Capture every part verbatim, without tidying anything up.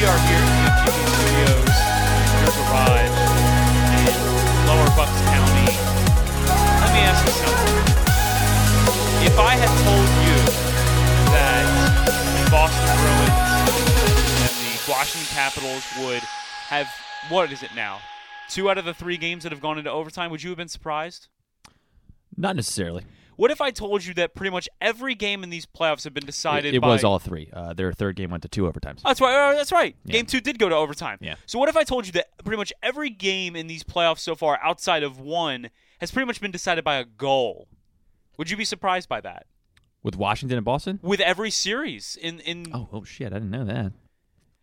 We are here at U G D Studios, here to arrive in Lower Bucks County. Let me ask you something. If I had told you that the Boston Bruins and the Washington Capitals would have, what is it now, two out of the three games that have gone into overtime, would you have been surprised? Not necessarily. What if I told you that pretty much every game in these playoffs have been decided it, it by... It was all three. Uh, their third game went to two overtimes. Oh, that's right. That's right. Yeah. Game two did go to overtime. Yeah. So what if I told you that pretty much every game in these playoffs so far outside of one has pretty much been decided by a goal? Would you be surprised by that? With Washington and Boston? With every series. in in. Oh, oh shit. I didn't know that.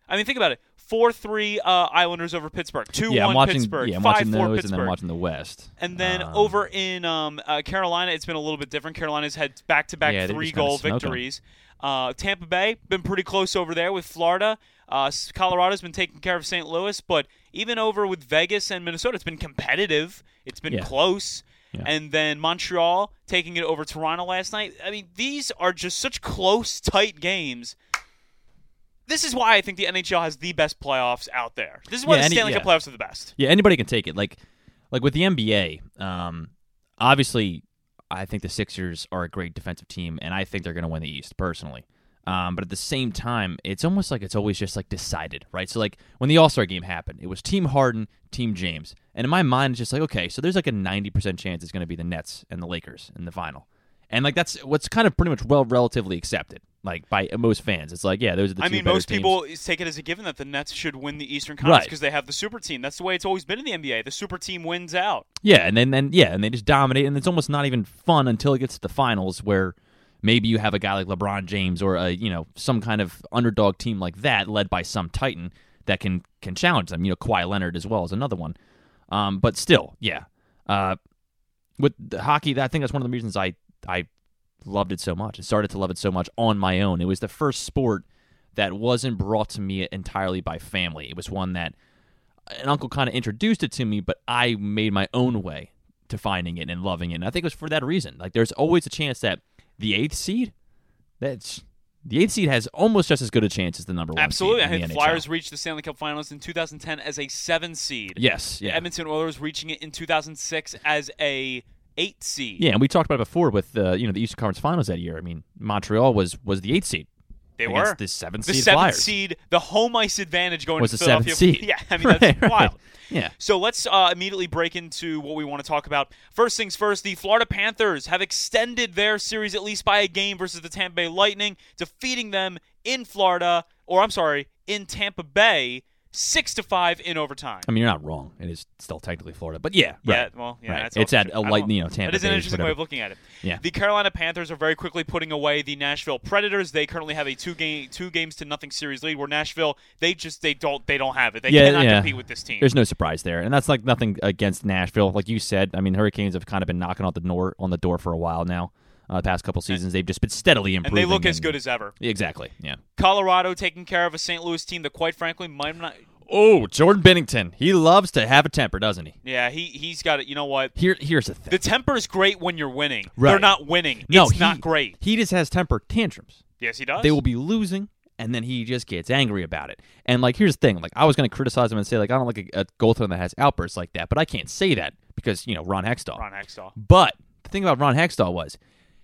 I mean, think about it. four three uh, Islanders over Pittsburgh. two one yeah, Pittsburgh. Yeah, I'm watching those, Pittsburgh. And then watching the West. And then um, over in um, uh, Carolina, it's been a little bit different. Carolina's had back-to-back yeah, three-goal victories. Uh, Tampa Bay, been pretty close over there with Florida. Uh, Colorado's been taking care of Saint Louis. But even over with Vegas and Minnesota, it's been competitive. It's been yeah. close. Yeah. And then Montreal taking it over Toronto last night. I mean, these are just such close, tight games. This is why I think the N H L has the best playoffs out there. This is why yeah, the Stanley any, yeah. Cup playoffs are the best. Yeah, anybody can take it. Like, like with the N B A, um, obviously, I think the Sixers are a great defensive team, and I think they're going to win the East personally. Um, but at the same time, it's almost like it's always just like decided, right? So like when the All-Star game happened, it was Team Harden, Team James, and in my mind, it's just like okay, so there's like a ninety percent chance it's going to be the Nets and the Lakers in the final. And, like, that's what's kind of pretty much well relatively accepted, like, by most fans. It's like, yeah, those are the two I mean, most teams. People take it as a given that the Nets should win the Eastern Conference because right. they have the super team. That's the way it's always been in the N B A. The super team wins out. Yeah, and then, then yeah, and they just dominate, and it's almost not even fun until it gets to the finals where maybe you have a guy like LeBron James or, a, you know, some kind of underdog team like that led by some Titan that can, can challenge them. You know, Kawhi Leonard as well is another one. Um, but still, yeah. Uh, with the hockey, I think that's one of the reasons I... I loved it so much. I started to love it so much on my own. It was the first sport that wasn't brought to me entirely by family. It was one that an uncle kind of introduced it to me, but I made my own way to finding it and loving it. And I think it was for that reason. Like, there's always a chance that the eighth seed, that's the eighth seed has almost just as good a chance as the number one Absolutely. seed. Absolutely. I think the Flyers reached the Stanley Cup Finals in two thousand ten as a seven seed. Yes. Yeah. The Edmonton Oilers reaching it in two thousand six as a eight seed. Yeah, and we talked about it before with the uh, you know the Eastern Conference Finals that year. I mean, Montreal was was the eighth seed. They were the seventh seed. The seventh seed, the home ice advantage going was to the Philadelphia. Seventh seed. Yeah, I mean right, that's right. wild. Yeah. So let's uh, immediately break into what we want to talk about. First things first, the Florida Panthers have extended their series at least by a game versus the Tampa Bay Lightning, defeating them in Florida, or I'm sorry, in Tampa Bay. Six to five in overtime. I mean, you're not wrong. It is still technically Florida, but yeah, yeah. Right. Well, yeah, right. That's it's at a light, you know, Tampa. That is an interesting way of looking at it. Yeah. The Carolina Panthers are very quickly putting away the Nashville Predators. They currently have a two game, two games to nothing series lead. Where Nashville, they just they don't they don't have it. They yeah, cannot yeah. compete with this team. There's no surprise there, and that's like nothing against Nashville. Like you said, I mean, Hurricanes have kind of been knocking on the door on the door for a while now. Uh, the past couple seasons, they've just been steadily improving. And they look and, as good as ever. Exactly, yeah. Colorado taking care of a Saint Louis team that, quite frankly, might not... Oh, Jordan Binnington. He loves to have a temper, doesn't he? Yeah, he, he's got it. You know what? Here, Here's the thing. The temper is great when you're winning. Right. They're not winning. No, it's he, not great. He just has temper tantrums. Yes, he does. They will be losing, and then he just gets angry about it. And, like, here's the thing. Like, I was going to criticize him and say, like, I don't like a, a goaltender that has outbursts like that, but I can't say that because, you know, Ron Hextall. Ron Hextall. But the thing about Ron Hextall was...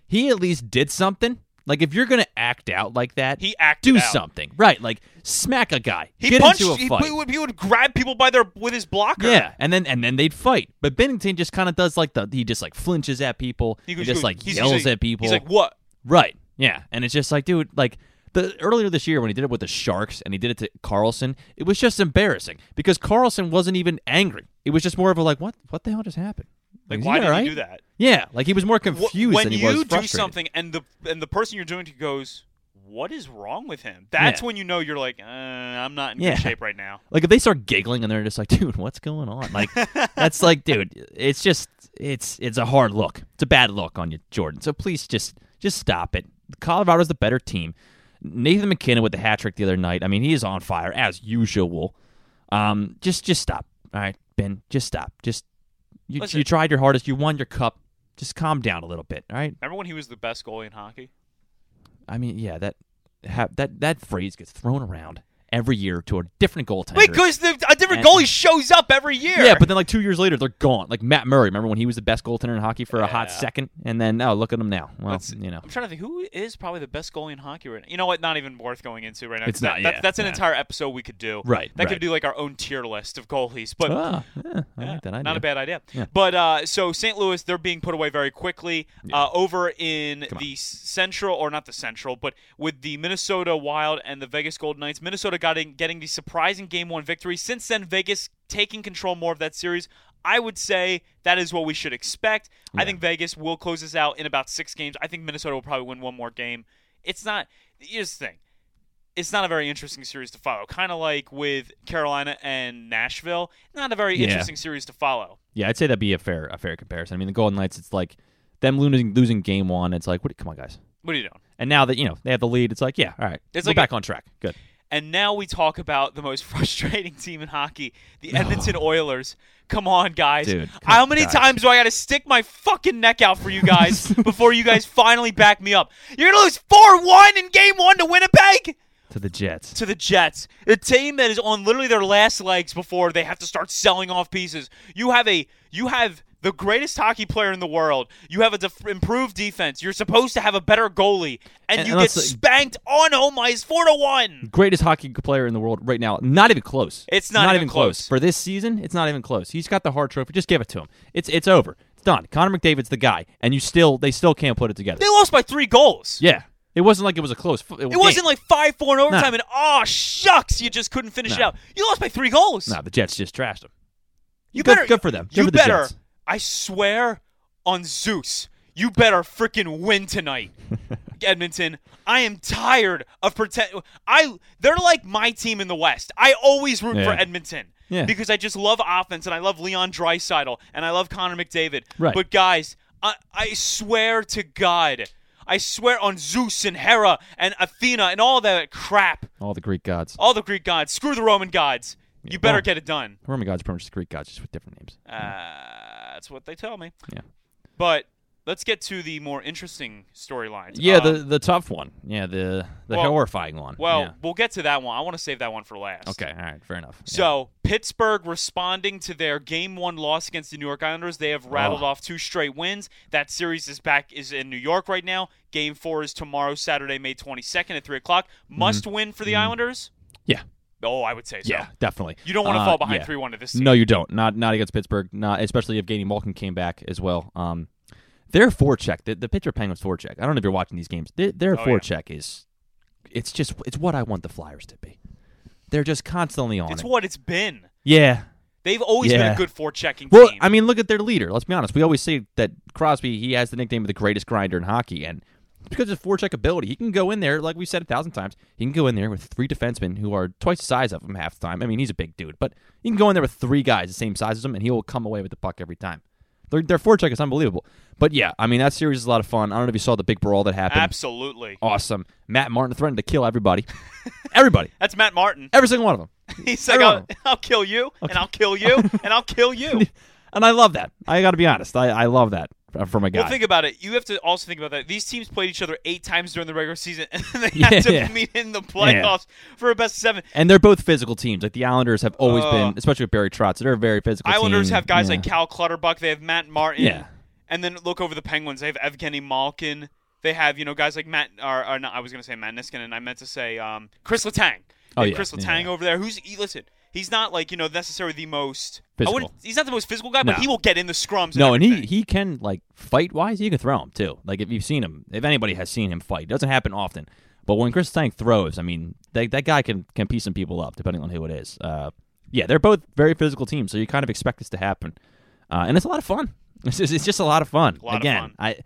He at least did something. Like, if you're going to act out like that, he acted do out. something. Right, like, smack a guy. He get punched, into a fight. He, he, would, he would grab people by their with his blocker. Yeah, and then and then they'd fight. But Binnington just kind of does, like, the he just, like, flinches at people. He, goes, he just, like, yells like, at people. He's like, what? Right, yeah. And it's just like, dude, like, the earlier this year when he did it with the Sharks and he did it to Carlson, it was just embarrassing because Carlson wasn't even angry. It was just more of a, like, what, what the hell just happened? Like, like why did right? he do that? Yeah, like he was more confused when than he was frustrated. When you do something and the and the person you're doing to goes, what is wrong with him? That's yeah. when you know you're like, uh, I'm not in yeah. good shape right now. Like if they start giggling and they're just like, dude, what's going on? Like that's like, dude, it's just it's it's a hard look. It's a bad look on you, Jordan. So please just just stop it. Colorado's the better team. Nathan McKinnon with the hat trick the other night. I mean, he is on fire as usual. Um, just just stop. All right, Ben, just stop. Just You, you tried your hardest. You won your cup. Just calm down a little bit, all right? Remember when he was the best goalie in hockey? I mean, yeah, that ha- that that phrase gets thrown around every year to a different goaltender. Wait, because a different and, goalie shows up every year. Yeah, but then like two years later, they're gone. Like Matt Murray, remember when he was the best goaltender in hockey for yeah. a hot second? And then, oh, look at him now. Well, Let's, you know. I'm trying to think, who is probably the best goalie in hockey right now? You know what? Not even worth going into right now. It's not, that, yeah, that's, that's an yeah. entire episode we could do. Right, That right. could do like our own tier list of goalies. But oh, yeah, I yeah, like that idea. Not a bad idea. Yeah. But uh, so Saint Louis, they're being put away very quickly. Yeah. Uh, over in the Central, or not the Central, but with the Minnesota Wild and the Vegas Golden Knights, Minnesota got in, getting the surprising Game one victory. Since then, Vegas taking control more of that series. I would say that is what we should expect. Yeah. I think Vegas will close this out in about six games. I think Minnesota will probably win one more game. It's not – here's the thing. It's not a very interesting series to follow. Kind of like with Carolina and Nashville. Not a very yeah. interesting series to follow. Yeah, I'd say that'd be a fair a fair comparison. I mean, the Golden Knights, it's like them losing, losing Game one. It's like, what? Come on, guys. What are you doing? And now that, you know, they have the lead, it's like, yeah, all right. It's like back on track. Good. And now we talk about the most frustrating team in hockey, the Edmonton oh. Oilers. Come on, guys. Dude, come How many guys. times do I got to stick my fucking neck out for you guys before you guys finally back me up? You're going to lose four one in Game one to Winnipeg? To the Jets. To the Jets. The team that is on literally their last legs before they have to start selling off pieces. You have a – you have – the greatest hockey player in the world. You have an def- improved defense. You're supposed to have a better goalie, and, and you and get spanked on home ice four to one. Greatest hockey player in the world right now. Not even close. It's not, not even, even close. close for this season. It's not even close. He's got the Hart Trophy. Just give it to him. It's it's over. It's done. Connor McDavid's the guy, and you still they still can't put it together. They lost by three goals. Yeah. It wasn't like it was a close. It, was it wasn't like five four in overtime, nah. and oh, shucks, you just couldn't finish nah. it out. You lost by three goals. Nah, the Jets just trashed them. You good, better, good for them. Good you for the better. Jets. I swear on Zeus, you better freaking win tonight, Edmonton. I am tired of pretend. I they're like my team in the West. I always root yeah. for Edmonton yeah. because I just love offense and I love Leon Dreisaitl and I love Connor McDavid. Right. But guys, I, I swear to God, I swear on Zeus and Hera and Athena and all that crap. All the Greek gods. All the Greek gods. Screw the Roman gods. Yeah. You better well, get it done. The Roman gods are pretty much the Greek gods, just with different names. Uh, yeah. That's what they tell me. Yeah. But let's get to the more interesting storylines. Yeah, um, the the tough one. Yeah, the, the well, horrifying one. Well, yeah. we'll get to that one. I want to save that one for last. Okay, all right, fair enough. So, yeah. Pittsburgh responding to their Game one loss against the New York Islanders. They have rattled oh. off two straight wins. That series is back is in New York right now. Game four is tomorrow, Saturday, May twenty-second at three o'clock. Must mm-hmm. win for the mm-hmm. Islanders? Yeah. Oh, I would say so. Yeah, definitely. You don't want to uh, fall behind yeah. three one to this season. No, you don't. Not not against Pittsburgh, not, especially if Evgeny Malkin came back as well. Um, their forecheck, the, the Pittsburgh Penguins forecheck, I don't know if you're watching these games, their, their oh, forecheck yeah. is, it's just, it's what I want the Flyers to be. They're just constantly on it's it. It's what it's been. Yeah. They've always yeah. been a good forechecking well, team. Well, I mean, look at their leader. Let's be honest. We always say that Crosby, he has the nickname of the greatest grinder in hockey, and because of his forecheck ability, he can go in there, like we've said a thousand times, he can go in there with three defensemen who are twice the size of him half the time. I mean, he's a big dude, but he can go in there with three guys the same size as him, and he will come away with the puck every time. Their, their forecheck is unbelievable. But yeah, I mean, that series is a lot of fun. I don't know if you saw the big brawl that happened. Absolutely. Awesome. Matt Martin threatened to kill everybody. Everybody. That's Matt Martin. Every single one of them. He's every like, I'll, I'll kill you, okay. and I'll kill you, and I'll kill you. And I love that. I got to be honest. I, I love that. From a guy. Well, think about it. You have to also think about that. These teams played each other eight times during the regular season, and they yeah, had to yeah. meet in the playoffs yeah. for a best of seven. And they're both physical teams. Like the Islanders have always uh, been, especially with Barry Trotz, they're a very physical Islanders team. Islanders have guys yeah. like Cal Clutterbuck. They have Matt Martin. Yeah. And then look over the Penguins. They have Evgeny Malkin. They have, you know, guys like Matt, or, or no, I was going to say Matt Niskanen, and I meant to say um, Chris Letang. Oh, yeah. Chris Letang yeah. over there. Who's, he, listen. He's not like, you know, necessarily the most physical. He's not the most physical guy, no. but he will get in the scrums. And no, everything. and he, he can, like, fight-wise, you can throw him, too. Like, if you've seen him, if anybody has seen him fight, it doesn't happen often. But when Chris Letang throws, I mean, that that guy can, can piece some people up, depending on who it is. Uh, yeah, they're both very physical teams, so you kind of expect this to happen. Uh, and it's a lot of fun. It's just, it's just a lot of fun. A lot Again, of fun. I,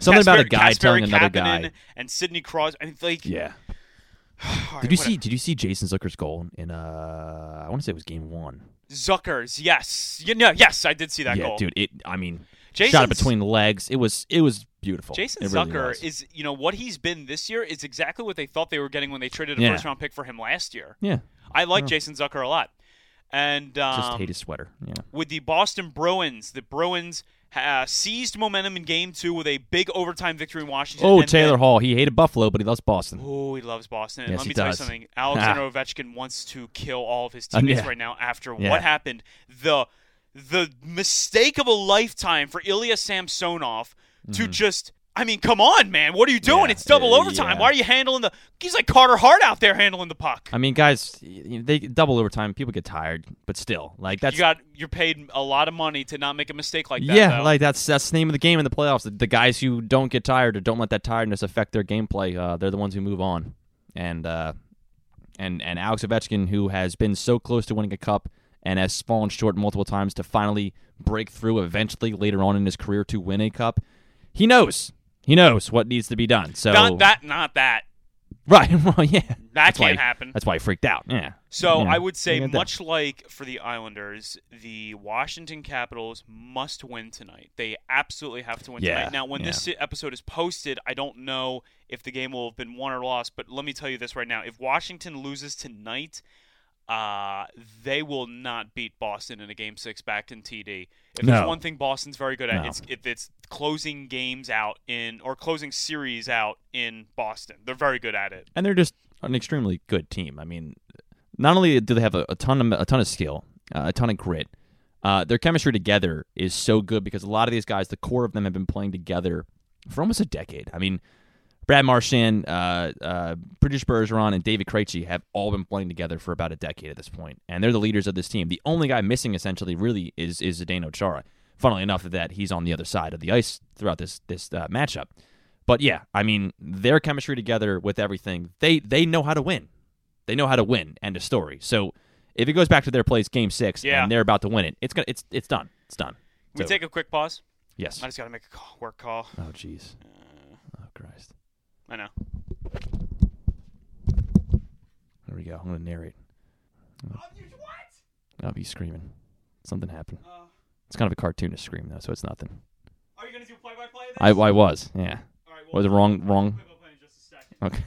something Casper, about a guy Casper telling another Kapanen guy. And Sidney Crosby. I mean, like... Yeah. Right, did you whatever. see? Did you see Jason Zucker's goal in? Uh, I want to say it was game one. Zucker's, yes, yeah, no, yes, I did see that yeah, goal, dude. It, I mean, Jason's, shot it between the legs. It was, it was beautiful. Jason it Zucker really is, you know, what he's been this year is exactly what they thought they were getting when they traded a yeah. first round pick for him last year. Yeah, I like I Jason Zucker a lot, and um, just hate his sweater. Yeah, with the Boston Bruins, the Bruins Uh, seized momentum in game two with a big overtime victory in Washington. Oh, and Taylor then, Hall. He hated Buffalo, but he loves Boston. Oh, he loves Boston. And yes, let me tell does. you something. Alexander ah. Ovechkin wants to kill all of his teammates um, yeah. right now after yeah. what happened. The the mistake of a lifetime for Ilya Samsonov mm-hmm. to just, I mean, come on, man. What are you doing? Yeah, it's double uh, overtime. Yeah. Why are you handling the – he's like Carter Hart out there handling the puck. I mean, guys, they double overtime. People get tired, but still. like that's you got, You're paid a lot of money to not make a mistake like that. Yeah, though. like that's that's the name of the game in the playoffs. The, the guys who don't get tired or don't let that tiredness affect their gameplay, uh, they're the ones who move on. And, uh, and, and Alex Ovechkin, who has been so close to winning a cup and has fallen short multiple times to finally break through eventually later on in his career to win a cup, he knows. He knows what needs to be done. So not that, not that. Right. Well, yeah. That that's can't why, happen. That's why he freaked out. Yeah. So yeah. I would say, much that. like for the Islanders, the Washington Capitals must win tonight. They absolutely have to win yeah. tonight. Now, when yeah. this episode is posted, I don't know if the game will have been won or lost, but let me tell you this right now. If Washington loses tonight, uh, they will not beat Boston in a Game six back in T D. If no. there's one thing Boston's very good at, no. it's if it's closing games out in or closing series out in Boston. They're very good at it. And they're just an extremely good team. I mean, not only do they have a, a ton of a ton of skill, uh, a ton of grit, uh, their chemistry together is so good because a lot of these guys, the core of them, have been playing together for almost a decade. I mean, Brad Marchand, uh, uh, Patrice Bergeron, and David Krejci have all been playing together for about a decade at this point, and they're the leaders of this team. The only guy missing, essentially, really, is is Zdeno Chara. Funnily enough, that he's on the other side of the ice throughout this this uh, matchup. But yeah, I mean, their chemistry together with everything, they they know how to win. They know how to win. End of story. So if it goes back to their place, game six, yeah. and they're about to win it, it's gonna it's it's done. It's done. Can we take a quick pause? Yes. I just got to make a call, work call. Oh jeez. Uh, oh Christ. I know. There we go. I'm going to narrate. Oh. Oh, you what? I'll be screaming. Something happened. Uh, it's kind of a cartoonish scream, though, so it's nothing. Are you going to do play-by-play of this? I, I was, yeah. All right, well, was it wrong? Wrong? Play-by-play in just a second. Okay.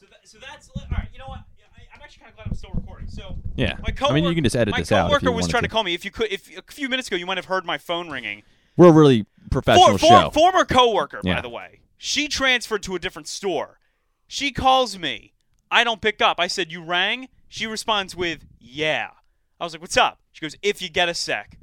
so, that, so that's... All right, you know what? I, I'm actually kind of glad I'm still recording. So yeah. My coworker, I mean, you can just edit this out. My coworker was trying to. to call me. If you could, if a few minutes ago, you might have heard my phone ringing. We're a really professional for, for, show. Former coworker, yeah. by the way. She transferred to a different store. She calls me. I don't pick up. I said, you rang? She responds with, yeah. I was like, what's up? She goes, if you get a sec.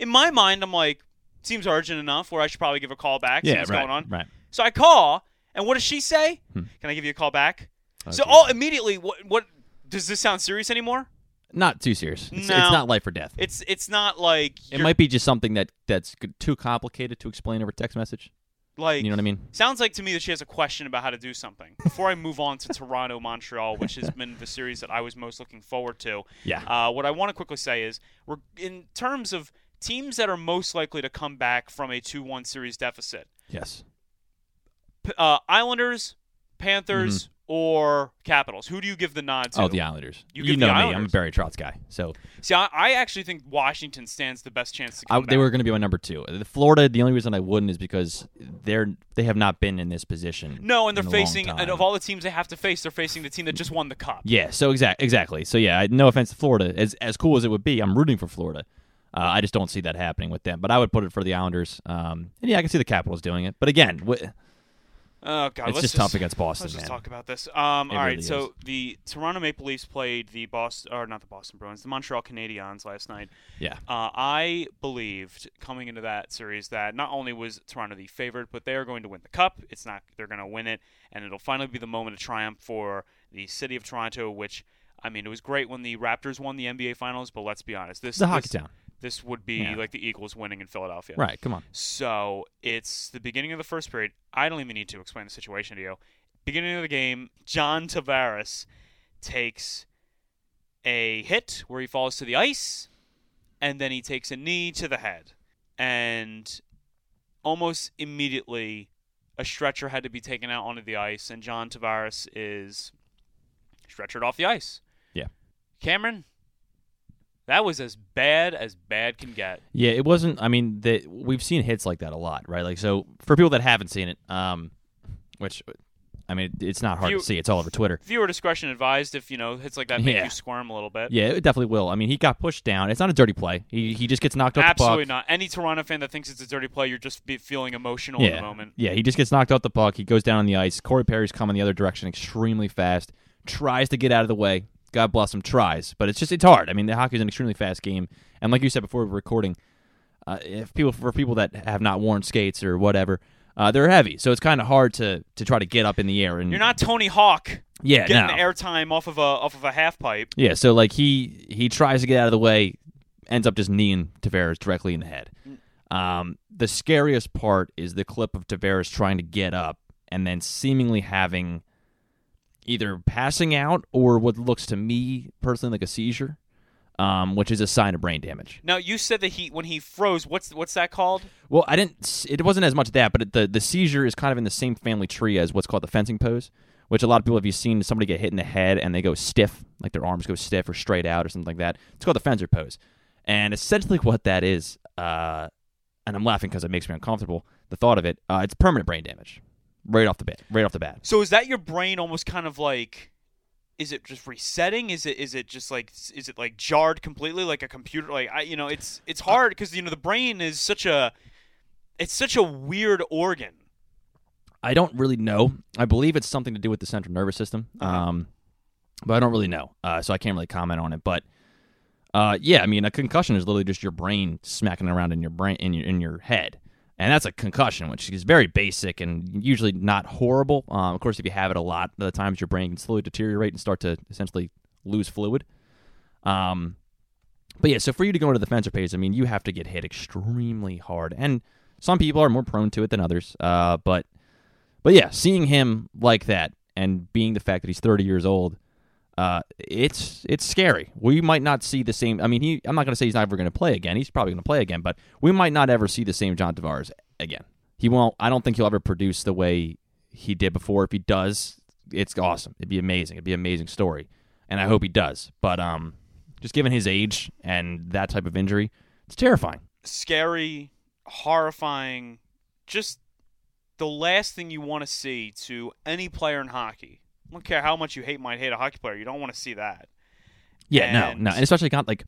In my mind, I'm like, seems urgent enough where I should probably give a call back. Yeah, see what's right, going on. Right. So I call, and what does she say? Hmm. Can I give you a call back? Okay. So all immediately, what, what does this sound serious anymore? Not too serious. It's, no, it's not life or death. It's it's not like... It might be just something that, that's too complicated to explain over text message. Like, you know what I mean? Sounds like to me that she has a question about how to do something. Before I move on to Toronto, Montreal, which has been the series that I was most looking forward to, yeah. uh, what I want to quickly say is, we're in terms of teams that are most likely to come back from a two one series deficit, yes, P- uh, Islanders, Panthers, mm-hmm. or Capitals. Who do you give the nod to? Oh, the Islanders. You, give you know the me. Islanders. I'm a Barry Trotz guy. So see, I, I actually think Washington stands the best chance to come I, back. They were going to be my number two. The Florida, the only reason I wouldn't is because they're they have not been in this position. No, and they're facing, and of all the teams they have to face, they're facing the team that just won the Cup. Yeah, so exa- exactly. So yeah, no offense to Florida. As as cool as it would be, I'm rooting for Florida. Uh, I just don't see that happening with them. But I would put it for the Islanders. Um, and yeah, I can see the Capitals doing it. But again... W- Oh God, it's let's just tough against Boston. Let's man. just talk about this. Um, all right, really so is. the Toronto Maple Leafs played the Boston, or not the Boston Bruins, the Montreal Canadiens last night. Yeah, uh, I believed coming into that series that not only was Toronto the favorite, but they are going to win the Cup. It's not; they're going to win it, and it'll finally be the moment of triumph for the city of Toronto. Which, I mean, it was great when the Raptors won the N B A Finals, but let's be honest, this the hockey this, town. This would be yeah. like the Eagles winning in Philadelphia. Right, come on. So it's the beginning of the first period. I don't even need to explain the situation to you. Beginning of the game, John Tavares takes a hit where he falls to the ice, and then he takes a knee to the head. And almost immediately, a stretcher had to be taken out onto the ice, and John Tavares is stretchered off the ice. Yeah. Cameron? That was as bad as bad can get. Yeah, it wasn't. I mean, the, we've seen hits like that a lot, right? Like, so for people that haven't seen it, um, which I mean, it's not hard View, to see. It's all over Twitter. Viewer discretion advised. If, you know, hits like that, make yeah. you squirm a little bit. Yeah, it definitely will. I mean, he got pushed down. It's not a dirty play. He he just gets knocked out the puck. Absolutely not. Any Toronto fan that thinks it's a dirty play, you're just be feeling emotional yeah. in the moment. Yeah, he just gets knocked out the puck. He goes down on the ice. Corey Perry's coming the other direction extremely fast. Tries to get out of the way. God bless him, tries. But it's just, it's hard. I mean, the hockey is an extremely fast game. And like you said before we were recording, uh, if people for people that have not worn skates or whatever, Uh, they're heavy, so it's kind of hard to, to try to get up in the air. And you're not Tony Hawk, yeah, getting no. the airtime off of a off of a half pipe. Yeah, so like he he tries to get out of the way, ends up just kneeing Tavares directly in the head. Um, the scariest part is the clip of Tavares trying to get up and then seemingly having either passing out or what looks to me personally like a seizure, um, which is a sign of brain damage. Now, you said that he when he froze, what's what's that called? Well, I didn't. It wasn't as much that, but it, the the seizure is kind of in the same family tree as what's called the fencing pose, which a lot of people have you seen somebody get hit in the head and they go stiff, like their arms go stiff or straight out or something like that. It's called the fencer pose, and essentially what that is, uh, and I'm laughing because it makes me uncomfortable the thought of it. Uh, it's permanent brain damage, right off the bat, right off the bat. So is that your brain almost kind of like? Is it just resetting? Is it is it just like is it like jarred completely like a computer? Like I, you know, it's it's hard because you know the brain is such a it's such a weird organ. I don't really know. I believe it's something to do with the central nervous system, okay. um, but I don't really know, uh, so I can't really comment on it. But uh, yeah, I mean, a concussion is literally just your brain smacking around in your brain in your in your head, and that's a concussion, which is very basic and usually not horrible. Um, of course, if you have it a lot, the times your brain can slowly deteriorate and start to essentially lose fluid. Um, but yeah, so for you to go into the fencer pace, I mean, you have to get hit extremely hard, and some people are more prone to it than others. Uh, but but yeah, seeing him like that and being the fact that he's thirty years old, uh, it's it's scary. We might not see the same. I mean, he. I'm not going to say he's not ever going to play again. He's probably going to play again, but we might not ever see the same John Tavares again. He won't. I don't think he'll ever produce the way he did before. If he does, it's awesome. It'd be amazing. It'd be an amazing story, and I hope he does. But um, just given his age and that type of injury, it's terrifying, scary, horrifying. Just the last thing you want to see to any player in hockey. I don't care how much you hate might hate a hockey player. You don't want to see that. Yeah, and no, no. And especially not like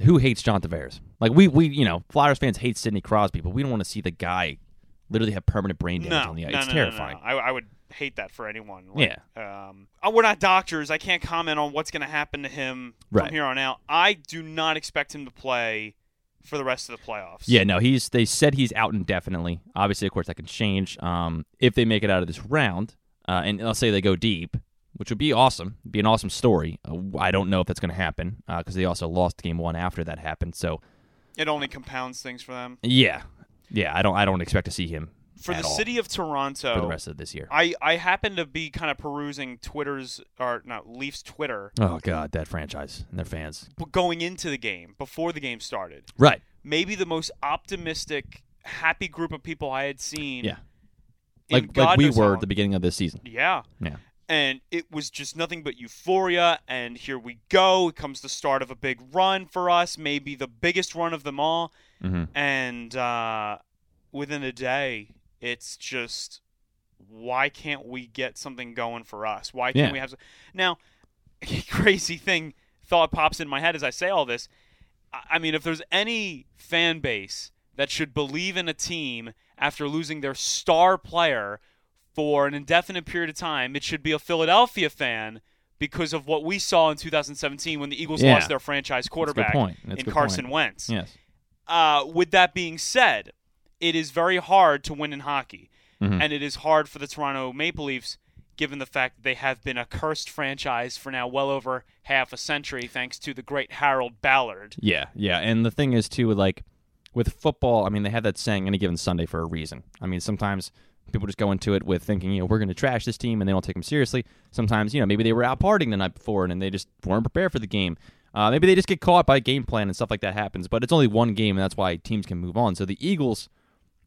who hates John Tavares? Like we, we, you know, Flyers fans hate Sidney Crosby, but we don't want to see the guy literally have permanent brain damage no, on the ice. No, it's no, terrifying. No, no. I, I would hate that for anyone. Like, yeah. Um, oh, we're not doctors. I can't comment on what's going to happen to him right. from here on out. I do not expect him to play for the rest of the playoffs. Yeah, no, he's. They said he's out indefinitely. Obviously, of course, that can change um, if they make it out of this round. Uh, and let's say they go deep, which would be awesome. It'd be an awesome story. Uh, I don't know if that's going to happen because uh, they also lost game one after that happened. So it only compounds things for them. Yeah, yeah. I don't. I don't expect to see him for the city of Toronto for the rest of this year. I, I happen to be kind of perusing Twitter's or not Leafs Twitter. Oh God, that franchise and their fans. But going into the game before the game started, right? Maybe the most optimistic, happy group of people I had seen. Yeah. Like, like we were at the beginning of this season. Yeah. Yeah. And it was just nothing but euphoria, and here we go. It comes the start of a big run for us, maybe the biggest run of them all. Mm-hmm. And uh, within a day, it's just, why can't we get something going for us? Why can't yeah. we have some... Now, crazy thing, thought pops in my head as I say all this. I mean, if there's any fan base that should believe in a team after losing their star player for an indefinite period of time, it should be a Philadelphia fan because of what we saw in two thousand seventeen when the Eagles yeah. lost their franchise quarterback in Carson point. Wentz. Yes. Uh, with that being said, it is very hard to win in hockey, mm-hmm. and it is hard for the Toronto Maple Leafs given the fact that they have been a cursed franchise for now well over half a century thanks to the great Harold Ballard. Yeah, yeah, and the thing is, too, like, with football, I mean, they have that saying, any given Sunday, for a reason. I mean, sometimes people just go into it with thinking, you know, we're going to trash this team, and they don't take them seriously. Sometimes, you know, maybe they were out partying the night before, and they just weren't prepared for the game. Uh, maybe they just get caught by a game plan, and stuff like that happens. But it's only one game, and that's why teams can move on. So the Eagles,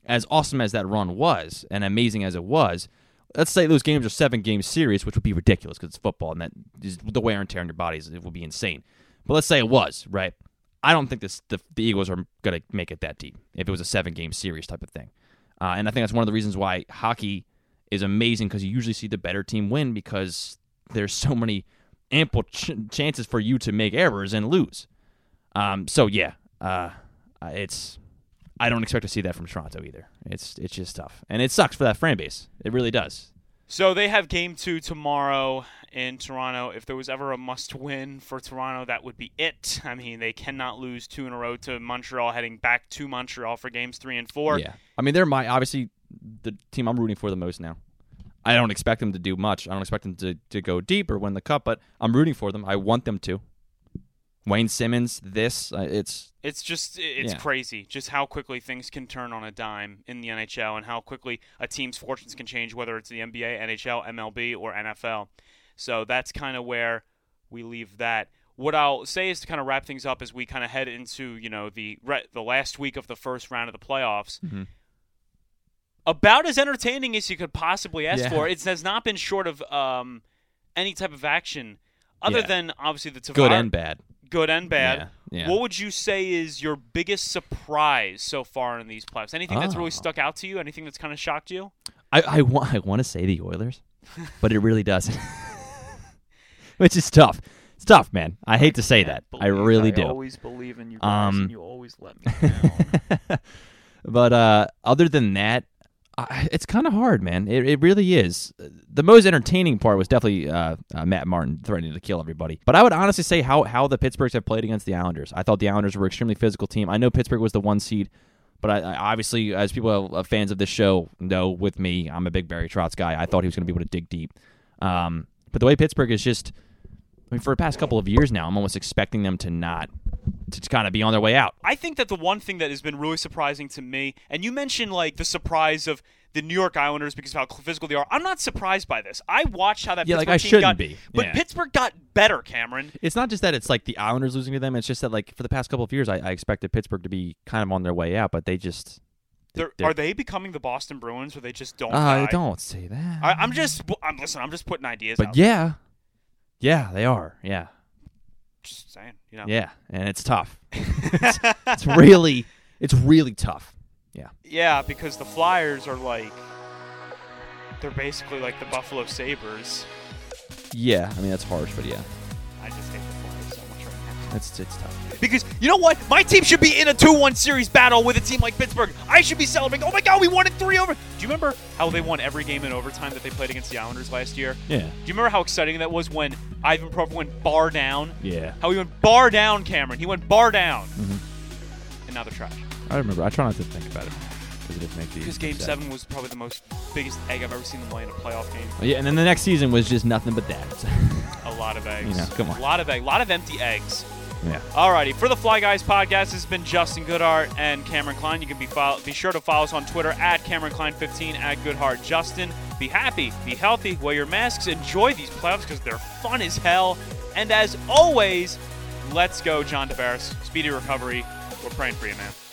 as awesome as that run was, and amazing as it was, let's say those games are seven-game series, which would be ridiculous because it's football, and that is the wear and tear on your bodies, it would be insane. But let's say it was, right? I don't think this, the, the Eagles are going to make it that deep if it was a seven-game series type of thing. Uh, and I think that's one of the reasons why hockey is amazing because you usually see the better team win because there's so many ample ch- chances for you to make errors and lose. Um, so, yeah, uh, it's I don't expect to see that from Toronto either. It's it's just tough. And it sucks for that fan base. It really does. So they have game two tomorrow in Toronto. If there was ever a must-win for Toronto, that would be it. I mean, they cannot lose two in a row to Montreal, heading back to Montreal for games three and four. Yeah. I mean, they're my obviously the team I'm rooting for the most now. I don't expect them to do much. I don't expect them to, to go deep or win the cup, but I'm rooting for them. I want them to. Wayne Simmons, this, uh, it's... It's just, it's yeah. crazy just how quickly things can turn on a dime in the N H L and how quickly a team's fortunes can change, whether it's the N B A, N H L, M L B, or N F L. So that's kind of where we leave that. What I'll say is to kind of wrap things up as we kind of head into, you know, the re- the last week of the first round of the playoffs. Mm-hmm. About as entertaining as you could possibly ask yeah. for. It has not been short of um, any type of action other yeah. than, obviously, the Tavares. Good and bad. Good and bad. Yeah, yeah. What would you say is your biggest surprise so far in these playoffs? Anything oh. that's really stuck out to you? Anything that's kind of shocked you? I, I, wa- I want to say the Oilers, but it really doesn't. Which is tough. It's tough, man. I hate to say I that. Believe, I really I do. I always believe in you guys, um, and you always let me down. But uh, other than that, I, it's kind of hard, man. It, it really is. The most entertaining part was definitely uh, uh, Matt Martin threatening to kill everybody. But I would honestly say how how the Pittsburghs have played against the Islanders. I thought the Islanders were an extremely physical team. I know Pittsburgh was the one seed, but I, I obviously, as people uh, fans of this show know with me, I'm a big Barry Trotz guy. I thought he was going to be able to dig deep. Um, but the way Pittsburgh is just, I mean, for the past couple of years now, I'm almost expecting them to not to kind of be on their way out. I think that the one thing that has been really surprising to me, and you mentioned like the surprise of the New York Islanders because of how physical they are. I'm not surprised by this. I watched how that yeah, Pittsburgh like I team shouldn't got, be. But yeah. Pittsburgh got better, Cameron. It's not just that it's like the Islanders losing to them. It's just that like for the past couple of years, I, I expected Pittsburgh to be kind of on their way out, but they just. They're, they're, are they becoming the Boston Bruins where they just don't? I uh, don't say that. I, I'm just. I'm listen. I'm just putting ideas. But out. But yeah, yeah, they are. Yeah. Just saying, you know. Yeah, and it's tough. it's, it's really, it's really tough. Yeah. Yeah, because the Flyers are like, they're basically like the Buffalo Sabres. Yeah, I mean that's harsh, but yeah. I just hate the Flyers so much right now. It's it's tough. Because you know what, my team should be in a two one series battle with a team like Pittsburgh. I should be celebrating. Oh my God, we won it three over. Do you remember how they won every game in overtime that they played against the Islanders last year? Yeah. Do you remember how exciting that was when Ivan Provorov went bar down? Yeah. How he went bar down, Cameron. He went bar down. Mm-hmm. And now they're trash. I remember. I try not to think about it. Because it make Because Game seven. seven was probably the most biggest egg I've ever seen them lay in a playoff game. Yeah, and then the next season was just nothing but that. A lot of eggs. You know, come on. A lot of eggs. A lot of empty eggs. Yeah. Alrighty. For the Fly Guys podcast, it's been Justin Goodhart and Cameron Klein. You can be follow- be sure to follow us on Twitter at Cameron Klein fifteen, at Goodhart Justin. Be happy, be healthy, wear your masks, enjoy these playoffs because they're fun as hell. And as always, let's go, John Tavares. Speedy recovery. We're praying for you, man.